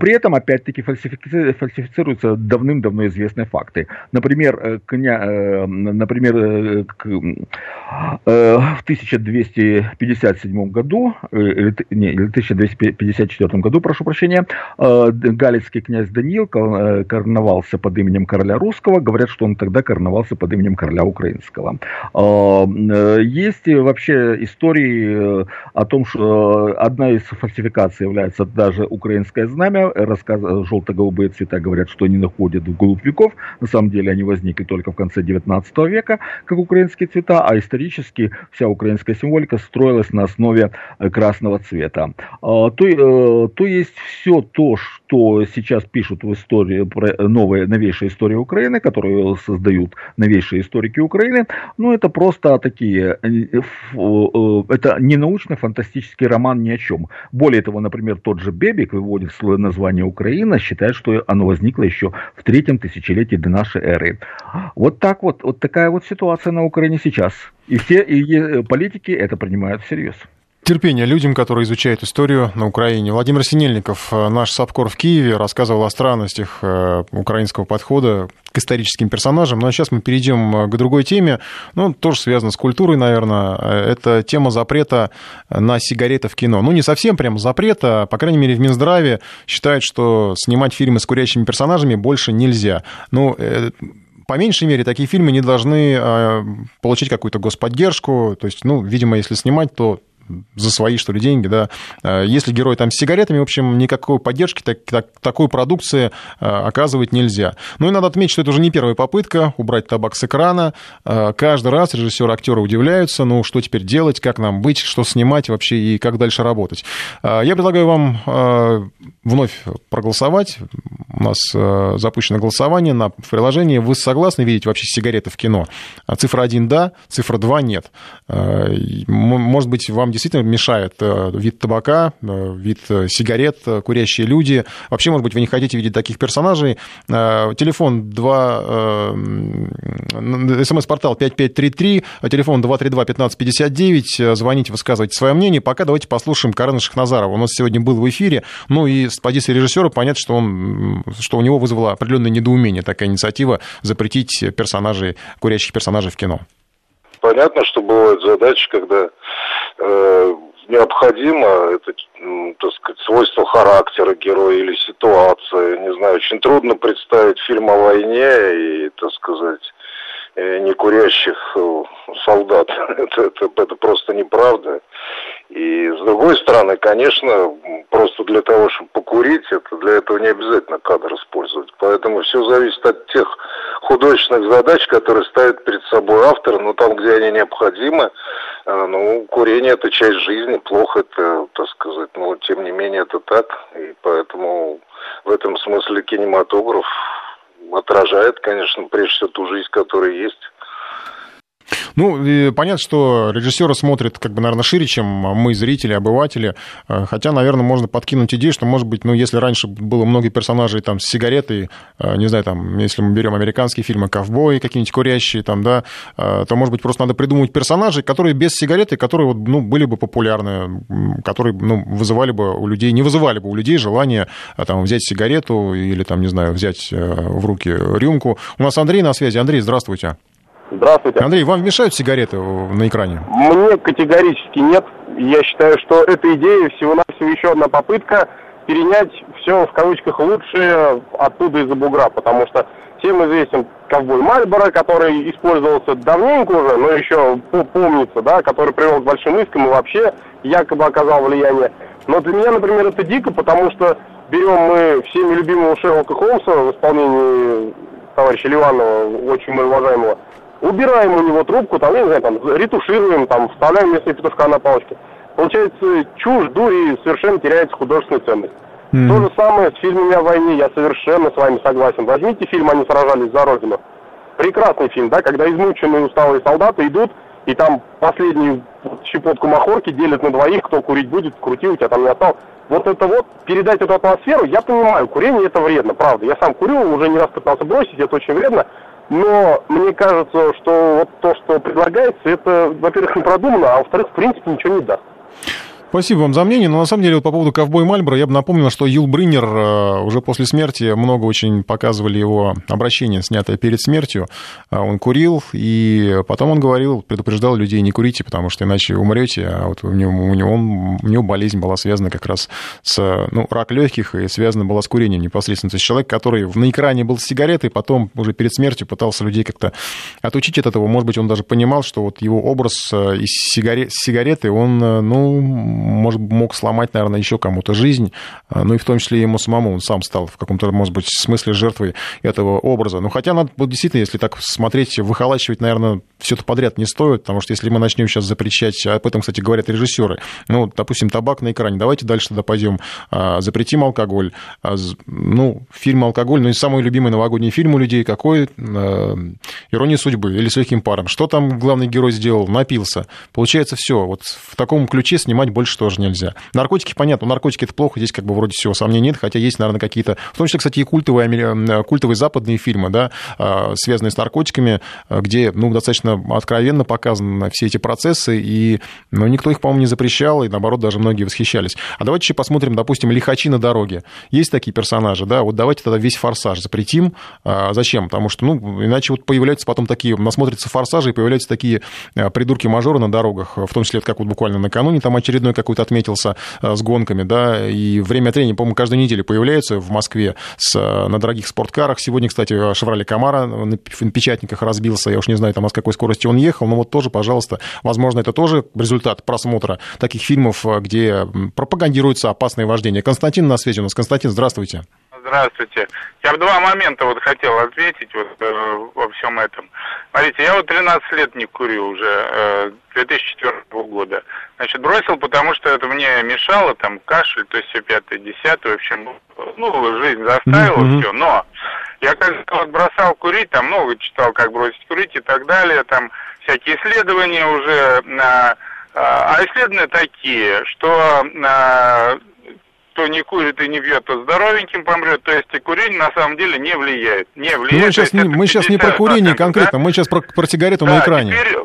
При этом, опять-таки, фальсифицируются давным-давно известные факты. Например, в 1257 году, или 1254 году, прошу прощения, галицкий князь Даниил короновался под именем короля русского. Говорят, что он тогда короновался под именем короля украинского. Есть вообще истории о том, что одна из фальсификаций является даже украинское знамя. Желто-голубые цвета, говорят, что они находят в глубь веков. На самом деле они возникли только в конце 19 века, как украинские цвета, а исторически вся украинская символика строилась на основе красного цвета. То есть все то, что сейчас пишут в истории новейшей истории Украины, которую создают новейшие историки Украины, ну это просто такие, это не научно-фантастический роман ни о чем. Более того, например, тот же Бебик выводит название Украина, считает, что оно возникло еще в 3-м тысячелетии до нашей эры. Вот так вот, вот такая вот ситуация на Украине сейчас. И все политики это принимают всерьез. Терпение людям, которые изучают историю на Украине. Владимир Синельников, наш САПКОР в Киеве, рассказывал о странностях украинского подхода к историческим персонажам. Ну а сейчас мы перейдем к другой теме, ну, тоже связано с культурой, наверное. Это тема запрета на сигареты в кино. Ну, не совсем прям запрета, по крайней мере, в Минздраве считают, что снимать фильмы с курящими персонажами больше нельзя. Ну, по меньшей мере, такие фильмы не должны получить какую-то господдержку. То есть, ну, видимо, если снимать, то за свои, что ли, деньги, да. Если герой там с сигаретами, в общем, никакой поддержки такой продукции оказывать нельзя. Ну и надо отметить, что это уже не первая попытка убрать табак с экрана. Каждый раз режиссеры, актеры удивляются, ну, что теперь делать, как нам быть, что снимать вообще и как дальше работать. Я предлагаю вам вновь проголосовать. У нас запущено голосование на приложении. Вы согласны видеть вообще сигареты в кино? Цифра 1 – да, цифра 2 – нет. Может быть, вам действительно мешает вид табака, вид сигарет, курящие люди. Вообще, может быть, вы не хотите видеть таких персонажей. Телефон 2... СМС-портал 5533, телефон 232-1559. Звоните, высказывайте свое мнение. Пока давайте послушаем Карена Шахназарова. У нас сегодня был в эфире. Ну и с позиции режиссера понятно, что у него вызвало определенное недоумение такая инициатива запретить персонажей, курящих персонажей в кино. Понятно, что бывают задачи, когда необходимо, это, так сказать, свойство характера героя или ситуации. Не знаю, очень трудно представить фильм о войне и, так сказать, некурящих солдат. Это просто неправда. И с другой стороны, конечно, просто для того, чтобы покурить, для этого не обязательно кадр использовать. Поэтому все зависит от тех художественных задач, которые ставит перед собой автор. Но там, где они необходимы, ну, курение – это часть жизни, плохо это, так сказать. Но тем не менее, это так. И поэтому в этом смысле кинематограф отражает, конечно, прежде всего ту жизнь, которая есть. Ну, понятно, что режиссеры смотрят, как бы, наверное, шире, чем мы, зрители, обыватели. Хотя, наверное, можно подкинуть идею, что, может быть, ну, если раньше было много персонажей там с сигаретой, не знаю, там, если мы берем американские фильмы, ковбои какие-нибудь курящие, там, да, то, может быть, просто надо придумывать персонажей, которые без сигареты, которые вот, ну, были бы популярны, которые, ну, вызывали бы у людей, не вызывали бы у людей желание там взять сигарету или, там, не знаю, взять в руки рюмку. У нас Андрей на связи. Андрей, здравствуйте. Здравствуйте. Андрей, вам мешают сигареты на экране? Мне категорически нет. Я считаю, что эта идея всего-навсего еще одна попытка перенять все, в кавычках, лучшее оттуда из-за бугра, потому что всем известен ковбой Мальборо, который использовался давненько уже, но еще помнится, да, который привел к большим искам и вообще якобы оказал влияние. Но для меня, например, это дико, потому что берем мы всеми любимого Шерлока Холмса в исполнении товарища Ливанова, очень моего уважаемого, убираем у него трубку, там, я не знаю, там, ретушируем, там, вставляем вместо петушка на палочке. Получается чушь, дурь, и совершенно теряется художественная ценность. Mm-hmm. То же самое с фильмами о войне, я совершенно с вами согласен. Возьмите фильм «Они сражались за Родину». Прекрасный фильм, да, когда измученные усталые солдаты идут, и там последнюю щепотку махорки делят на двоих, кто курить будет, крути, у тебя там не осталось. Вот это вот, передать эту атмосферу, я понимаю, курение это вредно, правда. Я сам курю, уже не раз пытался бросить, это очень вредно. Но мне кажется, что вот то, что предлагается, это, во-первых, не продумано, а во-вторых, в принципе, ничего не даст. Спасибо вам за мнение, но на самом деле вот по поводу ковбоя Мальборо я бы напомнил, что Юл Бриннер уже после смерти, много очень показывали его обращение, снятое перед смертью, он курил, и потом он говорил, предупреждал людей, не курите, потому что иначе умрете, а вот у него болезнь была связана как раз с, ну, рак легких, и связана была с курением непосредственно, то есть человек, который на экране был с сигаретой, потом уже перед смертью пытался людей как-то отучить от этого, может быть, он даже понимал, что вот его образ из сигареты, он, ну, может, мог сломать, наверное, еще кому-то жизнь, ну и в том числе ему самому, он сам стал в каком-то, может быть, смысле жертвой этого образа. Ну, хотя надо, вот, действительно, если так смотреть, выхолачивать, наверное, все это подряд не стоит, потому что если мы начнем сейчас запрещать, об этом, кстати, говорят режиссеры, ну, допустим, табак на экране, давайте дальше тогда пойдем, запретим алкоголь, ну, фильм «Алкоголь», ну и самый любимый новогодний фильм у людей какой? «Ирония судьбы» или «С легким паром». Что там главный герой сделал? Напился. Получается, все. Вот в таком ключе снимать больше больше тоже нельзя. Наркотики, понятно, наркотики это плохо, здесь как бы вроде всего сомнений нет, хотя есть, наверное, какие-то, в том числе, кстати, и культовые западные фильмы, да, связанные с наркотиками, где, ну, достаточно откровенно показаны все эти процессы, и, ну, никто их, по-моему, не запрещал, и, наоборот, даже многие восхищались. А давайте еще посмотрим, допустим, «Лихачи на дороге». Есть такие персонажи, да, вот давайте тогда весь «Форсаж» запретим. Зачем? Потому что, ну, иначе вот появляются потом такие, насмотрятся «Форсажи», и появляются такие придурки-мажоры на дорогах, в том числе, как вот буквально накануне там очередной какой-то отметился с гонками, да, и время от времени, по-моему, каждую неделю появляются в Москве на дорогих спорткарах. Сегодня, кстати, «Шевроле Камара» на печатниках разбился, я уж не знаю, там, с какой скоростью он ехал, но вот тоже, пожалуйста, возможно, это тоже результат просмотра таких фильмов, где пропагандируется опасное вождение. Константин на связи у нас. Константин, здравствуйте. Здравствуйте. Я в два момента вот хотел ответить вот, во всем этом. Смотрите, я вот 13 лет не курю уже, 2004 года. Значит, бросил, потому что это мне мешало, там, кашель, то есть все 5-10, в общем, ну, жизнь заставила, все. Но я, кажется, вот бросал курить, там, много читал, как бросить курить и так далее, там, всякие исследования уже, а исследования такие, что... кто не курит и не бьет, тот здоровеньким помрет. То есть и курение на самом деле не влияет. Мы сейчас не про курение конкретно, да? Мы сейчас про сигарету, да, на экране. Теперь,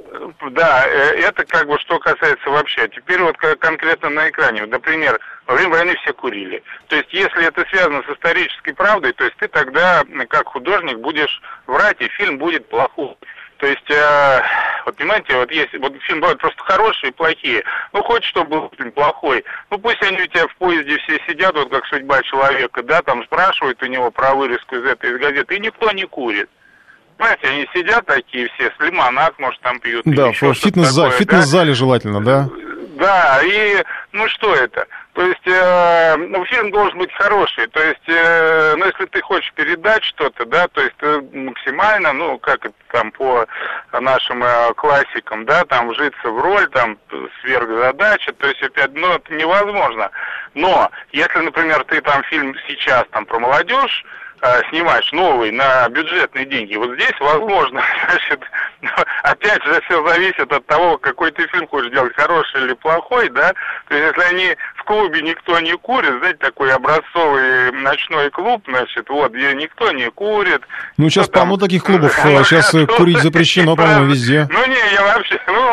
да, это как бы что касается вообще. Теперь вот конкретно на экране. Например, во время войны все курили. То есть если это связано с исторической правдой, то есть ты тогда как художник будешь врать, и фильм будет плохой. То есть, вот понимаете, вот есть, вот фильм бывает просто хорошие и плохие. Ну, хочешь, чтобы был фильм плохой, ну, пусть они у тебя в поезде все сидят, вот как «Судьба человека», да, там спрашивают у него про вырезку из этой из газеты, и никто не курит. Понимаете, они сидят такие все, с лимонад, может, там пьют. Да, в фитнес-зале, да? Желательно, да? Да, и, ну, что это? То есть, ну, фильм должен быть хороший, то есть, ну, если ты хочешь передать что-то, да, то есть, максимально, ну, как это там по нашим классикам, да, там, вжиться в роль, там, сверхзадача, то есть, опять, ну, это невозможно. Но, если, например, ты там фильм сейчас, там, про молодежь, снимаешь новый на бюджетные деньги. Вот здесь возможно, значит, опять же все зависит от того, какой ты фильм хочешь делать, хороший или плохой, да. То есть если они в клубе никто не курит, знаете, такой образцовый ночной клуб, значит, вот, где никто не курит. Ну, сейчас полно таких клубов, сейчас курить запрещено, по-моему, везде. Ну, не, я вообще, ну,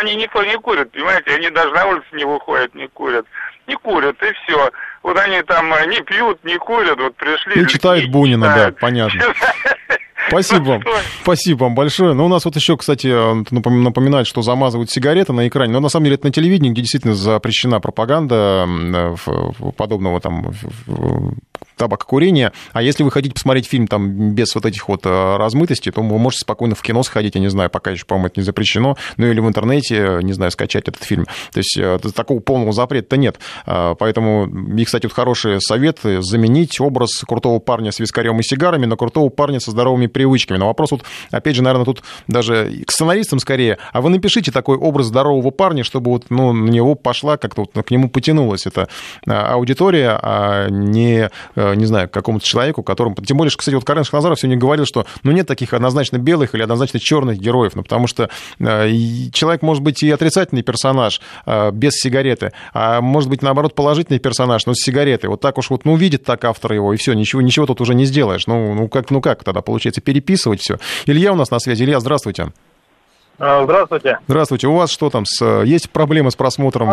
они никто не курит, понимаете, они даже на улицу не выходят, не курят. Не курят, и все. Вот они там не пьют, не курят, вот пришли... И читают Бунина, да, понятно. Спасибо вам. Спасибо вам большое. Но у нас вот еще, кстати, напоминают, что замазывают сигареты на экране. Но на самом деле это на телевидении, где действительно запрещена пропаганда подобного там табакокурения. А если вы хотите посмотреть фильм там без вот этих вот размытостей, то вы можете спокойно в кино сходить, я не знаю, пока еще, по-моему, это не запрещено, ну или в интернете, не знаю, скачать этот фильм. То есть такого полного запрета-то нет. Поэтому, и, кстати, вот хороший совет — заменить образ крутого парня с вискарем и сигарами на крутого парня со здоровыми привычками. Но вопрос вот, опять же, наверное, тут даже к сценаристам скорее. А вы напишите такой образ здорового парня, чтобы вот, ну, на него пошла, как-то вот к нему потянулась эта аудитория, а не знаю, какому-то человеку, которому... Тем более, кстати, вот Карен Шахназаров сегодня говорил, что ну, нет таких однозначно белых или однозначно черных героев, ну, потому что человек может быть и отрицательный персонаж без сигареты, а может быть, наоборот, положительный персонаж, но с сигаретой. Вот так уж вот, ну, видит так автор его, и все, ничего тут уже не сделаешь. Ну как тогда получается переписывать все? Илья у нас на связи. Илья, здравствуйте. Здравствуйте. Здравствуйте. У вас что там? Есть проблемы с просмотром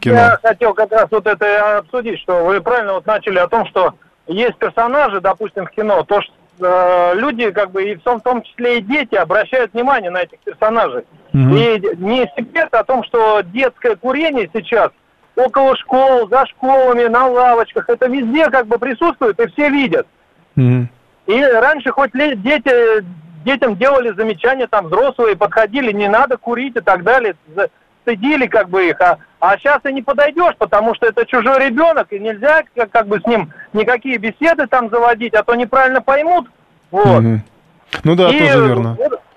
кино? Я хотел как раз вот это обсудить, что вы правильно вот начали о том, что есть персонажи, допустим, в кино, то что люди, как бы, и в том числе и дети, обращают внимание на этих персонажей. Угу. И не секрет о том, что детское курение сейчас около школ, за школами, на лавочках, это везде как бы присутствует и все видят. Угу. И раньше хоть детям делали замечания, там взрослые подходили, не надо курить и так далее, стыдили как бы их, а сейчас и не подойдешь, потому что это чужой ребенок, и нельзя как бы с ним никакие беседы там заводить, а то неправильно поймут. Вот. Угу. Ну да, и, тоже верно.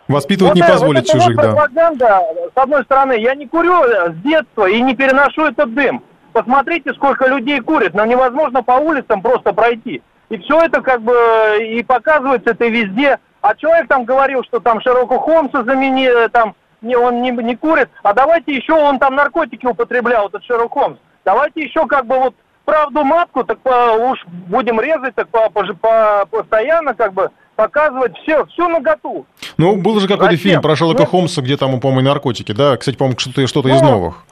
Воспитывать вот, не позволит вот чужих, вот пропаганда, да. С одной стороны, я не курю с детства и не переношу этот дым. Посмотрите, сколько людей курит, нам невозможно по улицам просто пройти. И все это как бы и показывается это везде. А человек там говорил, что там Шерлока Холмса заменили, там он не курит, а давайте еще он там наркотики употреблял, этот Шерлок Холмс. Давайте еще как бы вот правду матку, так уж будем резать, так постоянно как бы показывать всю наготу. Ну, был же какой-то фильм про Шерлока Холмса, где там, по-моему, наркотики, да? Кстати, по-моему, что-то из новых.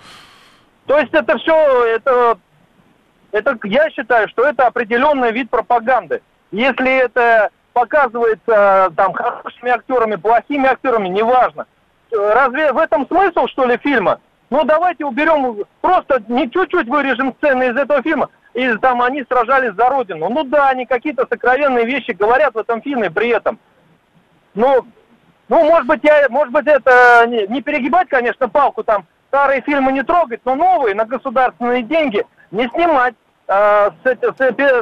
То есть это все, это я считаю, что это определенный вид пропаганды. Если это показывается там хорошими актерами, плохими актерами, неважно. Разве в этом смысл, что ли, фильма? Ну, давайте уберем, просто не чуть-чуть вырежем сцены из этого фильма, и там они сражались за Родину. Ну да, они какие-то сокровенные вещи говорят в этом фильме при этом. Ну может быть, это не перегибать, конечно, палку там, старые фильмы не трогать, но новые, на государственные деньги, не снимать. С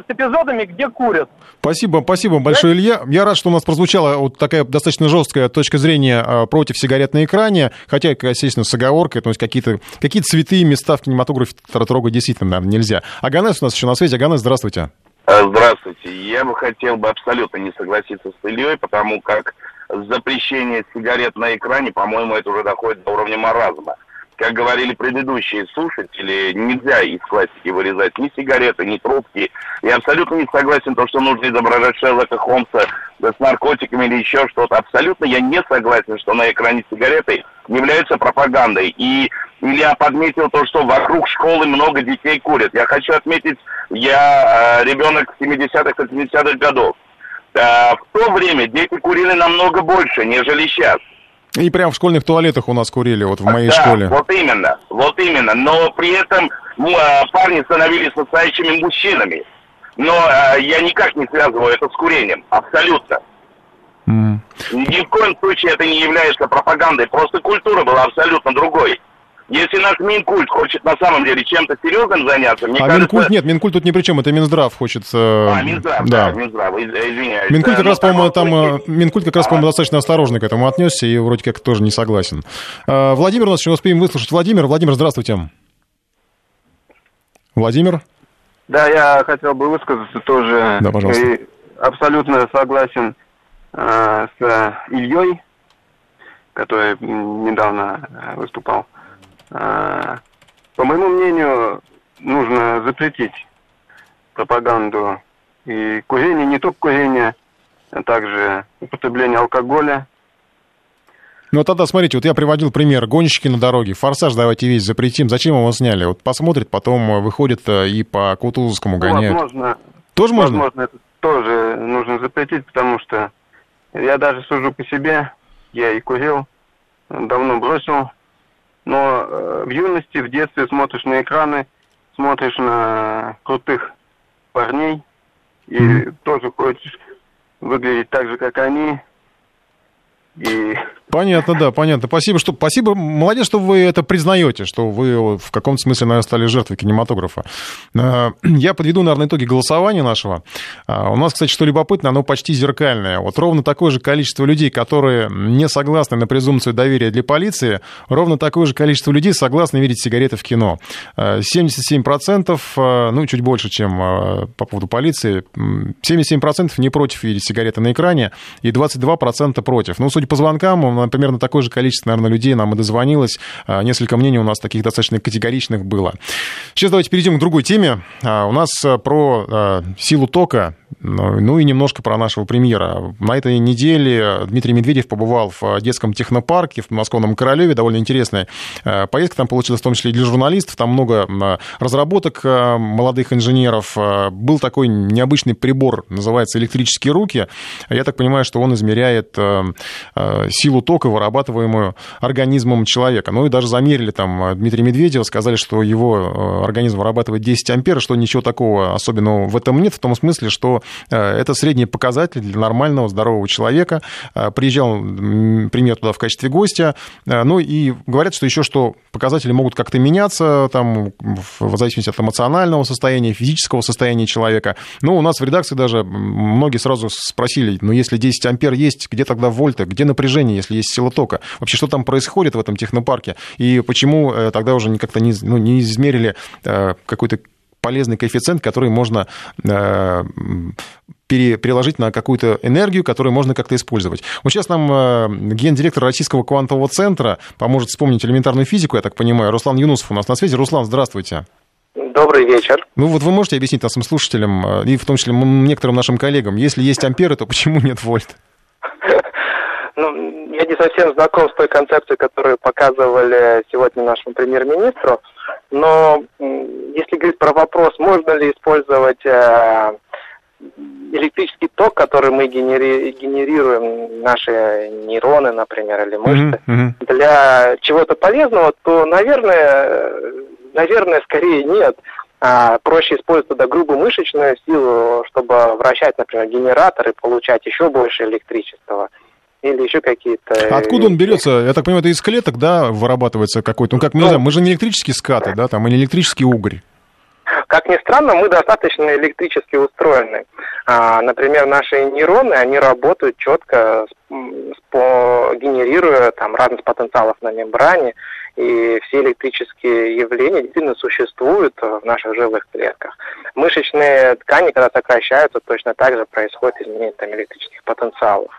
эпизодами, где курят. Спасибо большое, Илья. Я рад, что у нас прозвучала вот такая достаточно жесткая точка зрения против сигарет на экране, хотя, естественно, с оговоркой, то есть какие цветы и места в кинематографе трогать действительно, наверное, нельзя. Аганес у нас еще на связи. Аганес, здравствуйте. Здравствуйте. Я бы хотел абсолютно не согласиться с Ильей, потому как запрещение сигарет на экране, по-моему, это уже доходит до уровня маразма. Как говорили предыдущие слушатели, нельзя из классики вырезать ни сигареты, ни трубки. Я абсолютно не согласен, то, что нужно изображать Шерлока Холмса с наркотиками или еще что-то. Абсолютно я не согласен, что на экране сигареты являются пропагандой. И Илья подметил то, что вокруг школы много детей курят. Я хочу отметить, я ребенок 70-х, 70-х годов. В то время дети курили намного больше, нежели сейчас. И прям в школьных туалетах у нас курили, вот в моей школе. Вот именно. Но при этом парни становились настоящими мужчинами. Но я никак не связываю это с курением. Абсолютно. Ни в коем случае это не является пропагандой. Просто культура была абсолютно другой. Если наш Минкульт хочет на самом деле чем-то серьезным заняться, мне кажется... Минкульт тут ни при чем, это Минздрав хочет... Минздрав, извиняюсь. Минкульт как раз, по-моему, достаточно осторожно к этому отнесся и вроде как тоже не согласен. Владимир у нас еще успеем выслушать. Владимир, здравствуйте. Владимир? Да, я хотел бы высказаться тоже. Да, пожалуйста. И абсолютно согласен с Ильей, который недавно выступал. По моему мнению, нужно запретить пропаганду и курение, не только курение, а также употребление алкоголя. Ну тогда, смотрите, вот я приводил пример, гонщики на дороге, «Форсаж» давайте весь запретим, зачем его сняли? Вот посмотрят, потом выходят и по Кутузовскому гоняют. Возможно, это тоже нужно запретить, потому что я даже сужу по себе, я и курил, давно бросил. Но в юности, в детстве смотришь на экраны, смотришь на крутых парней и тоже хочешь выглядеть так же, как они. И... Понятно. Спасибо. Молодец, что вы это признаете, что вы в каком-то смысле, наверное, стали жертвой кинематографа. Я подведу, наверное, итоги голосования нашего. У нас, кстати, что любопытно, оно почти зеркальное. Вот ровно такое же количество людей, которые не согласны на презумпцию доверия для полиции, ровно такое же количество людей согласны видеть сигареты в кино. 77%, ну, чуть больше, чем по поводу полиции, 77% не против видеть сигареты на экране и 22% против. Ну, судя по звонкам, примерно такое же количество, наверное, людей нам и дозвонилось. Несколько мнений у нас таких достаточно категоричных было. Сейчас давайте перейдем к другой теме. У нас про силу тока, ну и немножко про нашего премьера. На этой неделе Дмитрий Медведев побывал в детском технопарке в подмосковном Королеве. Довольно интересная поездка там получилась, в том числе и для журналистов. Там много разработок молодых инженеров. Был такой необычный прибор, называется электрические руки. Я так понимаю, что он измеряет силу тока, вырабатываемую организмом человека. Ну и даже замерили там Дмитрия Медведева, сказали, что его организм вырабатывает 10 ампер, что ничего такого особенного в этом нет, в том смысле, что это средний показатель для нормального, здорового человека. Приезжал премьер туда в качестве гостя. Ну и говорят, что еще что показатели могут как-то меняться, там, в зависимости от эмоционального состояния, физического состояния человека. Ну, у нас в редакции даже многие сразу спросили, ну, если 10 ампер есть, где тогда вольты, где напряжение, если есть сила тока? Вообще, что там происходит в этом технопарке? И почему тогда уже как-то не измерили какой-то полезный коэффициент, который можно... переложить на какую-то энергию, которую можно как-то использовать. Вот сейчас нам гендиректор Российского квантового центра поможет вспомнить элементарную физику, я так понимаю. Руслан Юнусов у нас на связи. Руслан, здравствуйте. Добрый вечер. Ну вот вы можете объяснить нашим слушателям, и в том числе некоторым нашим коллегам, если есть амперы, то почему нет вольт? Ну, я не совсем знаком с той концепцией, которую показывали сегодня нашему премьер-министру, но если говорить про вопрос, можно ли использовать электрический ток, который мы генерируем, наши нейроны, например, или мышцы, для чего-то полезного, то, наверное, скорее нет. Проще использовать тогда грубую мышечную силу, чтобы вращать, например, генератор и получать еще больше электричества. Или еще какие-то... Откуда он берется? Я так понимаю, это из клеток, да, вырабатывается какой-то? Ну, как мы называем, мы же не электрические скаты, да, там, или электрический угорь. Как ни странно, мы достаточно электрически устроены. Например, наши нейроны, они работают четко, генерируя там разность потенциалов на мембране, и все электрические явления действительно существуют в наших живых клетках. Мышечные ткани, когда сокращаются, точно так же происходит изменение там электрических потенциалов.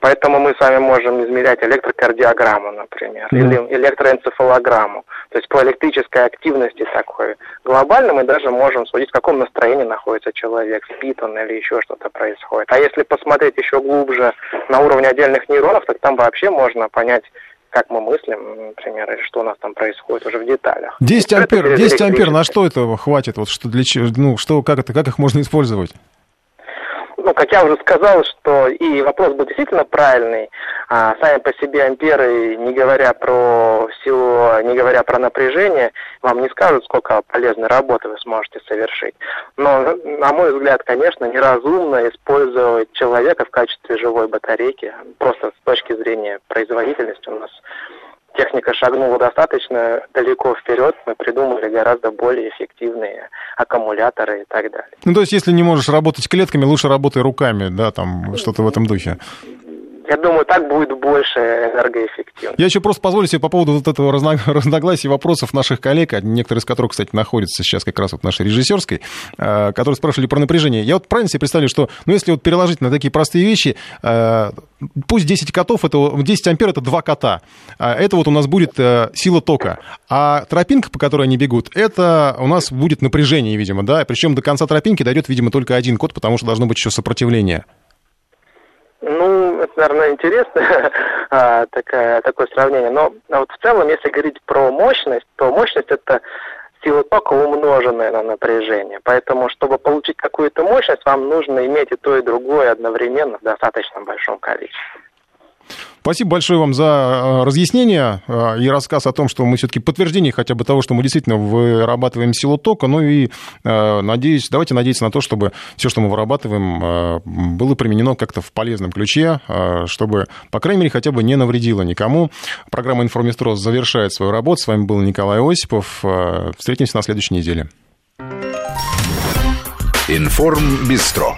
Поэтому мы с вами можем измерять электрокардиограмму, например, или электроэнцефалограмму. То есть по электрической активности такой глобально мы даже можем судить, в каком настроении находится человек, спит он или еще что-то происходит. А если посмотреть еще глубже на уровне отдельных нейронов, так там вообще можно понять, как мы мыслим, например, или что у нас там происходит уже в деталях. 10 ампер, на что этого хватит? Вот что, как их можно использовать? Ну, как я уже сказал, что и вопрос был действительно правильный. Сами по себе амперы, не говоря про силу, не говоря про напряжение, вам не скажут, сколько полезной работы вы сможете совершить. Но, на мой взгляд, конечно, неразумно использовать человека в качестве живой батарейки. Просто с точки зрения производительности у нас техника шагнула достаточно далеко вперед, мы придумали гораздо более эффективные аккумуляторы и так далее. Ну, то есть, если не можешь работать клетками, лучше работай руками, да, там, что-то в этом духе. Я думаю, так будет больше энергоэффективно. Я еще просто позволю себе по поводу вот этого разногласия вопросов наших коллег, некоторые из которых, кстати, находятся сейчас как раз вот в нашей режиссерской, которые спрашивали про напряжение. Я вот правильно себе представлю, что, ну, если вот переложить на такие простые вещи, пусть 10 ампер — это 2 кота. Это вот у нас будет сила тока. А тропинка, по которой они бегут, это у нас будет напряжение, видимо, да? Причем до конца тропинки дойдет, видимо, только один кот, потому что должно быть еще сопротивление. Ну, это, наверное, интересно, такое сравнение. Но вот в целом, если говорить про мощность, то мощность — это сила тока, умноженная на напряжение. Поэтому, чтобы получить какую-то мощность, вам нужно иметь и то, и другое одновременно в достаточно большом количестве. Спасибо большое вам за разъяснение и рассказ о том, что мы все-таки подтверждение хотя бы того, что мы действительно вырабатываем силу тока, ну и давайте надеяться на то, чтобы все, что мы вырабатываем, было применено как-то в полезном ключе, чтобы, по крайней мере, хотя бы не навредило никому. Программа «Информбистро» завершает свою работу. С вами был Николай Осипов. Встретимся на следующей неделе. «Информбистро».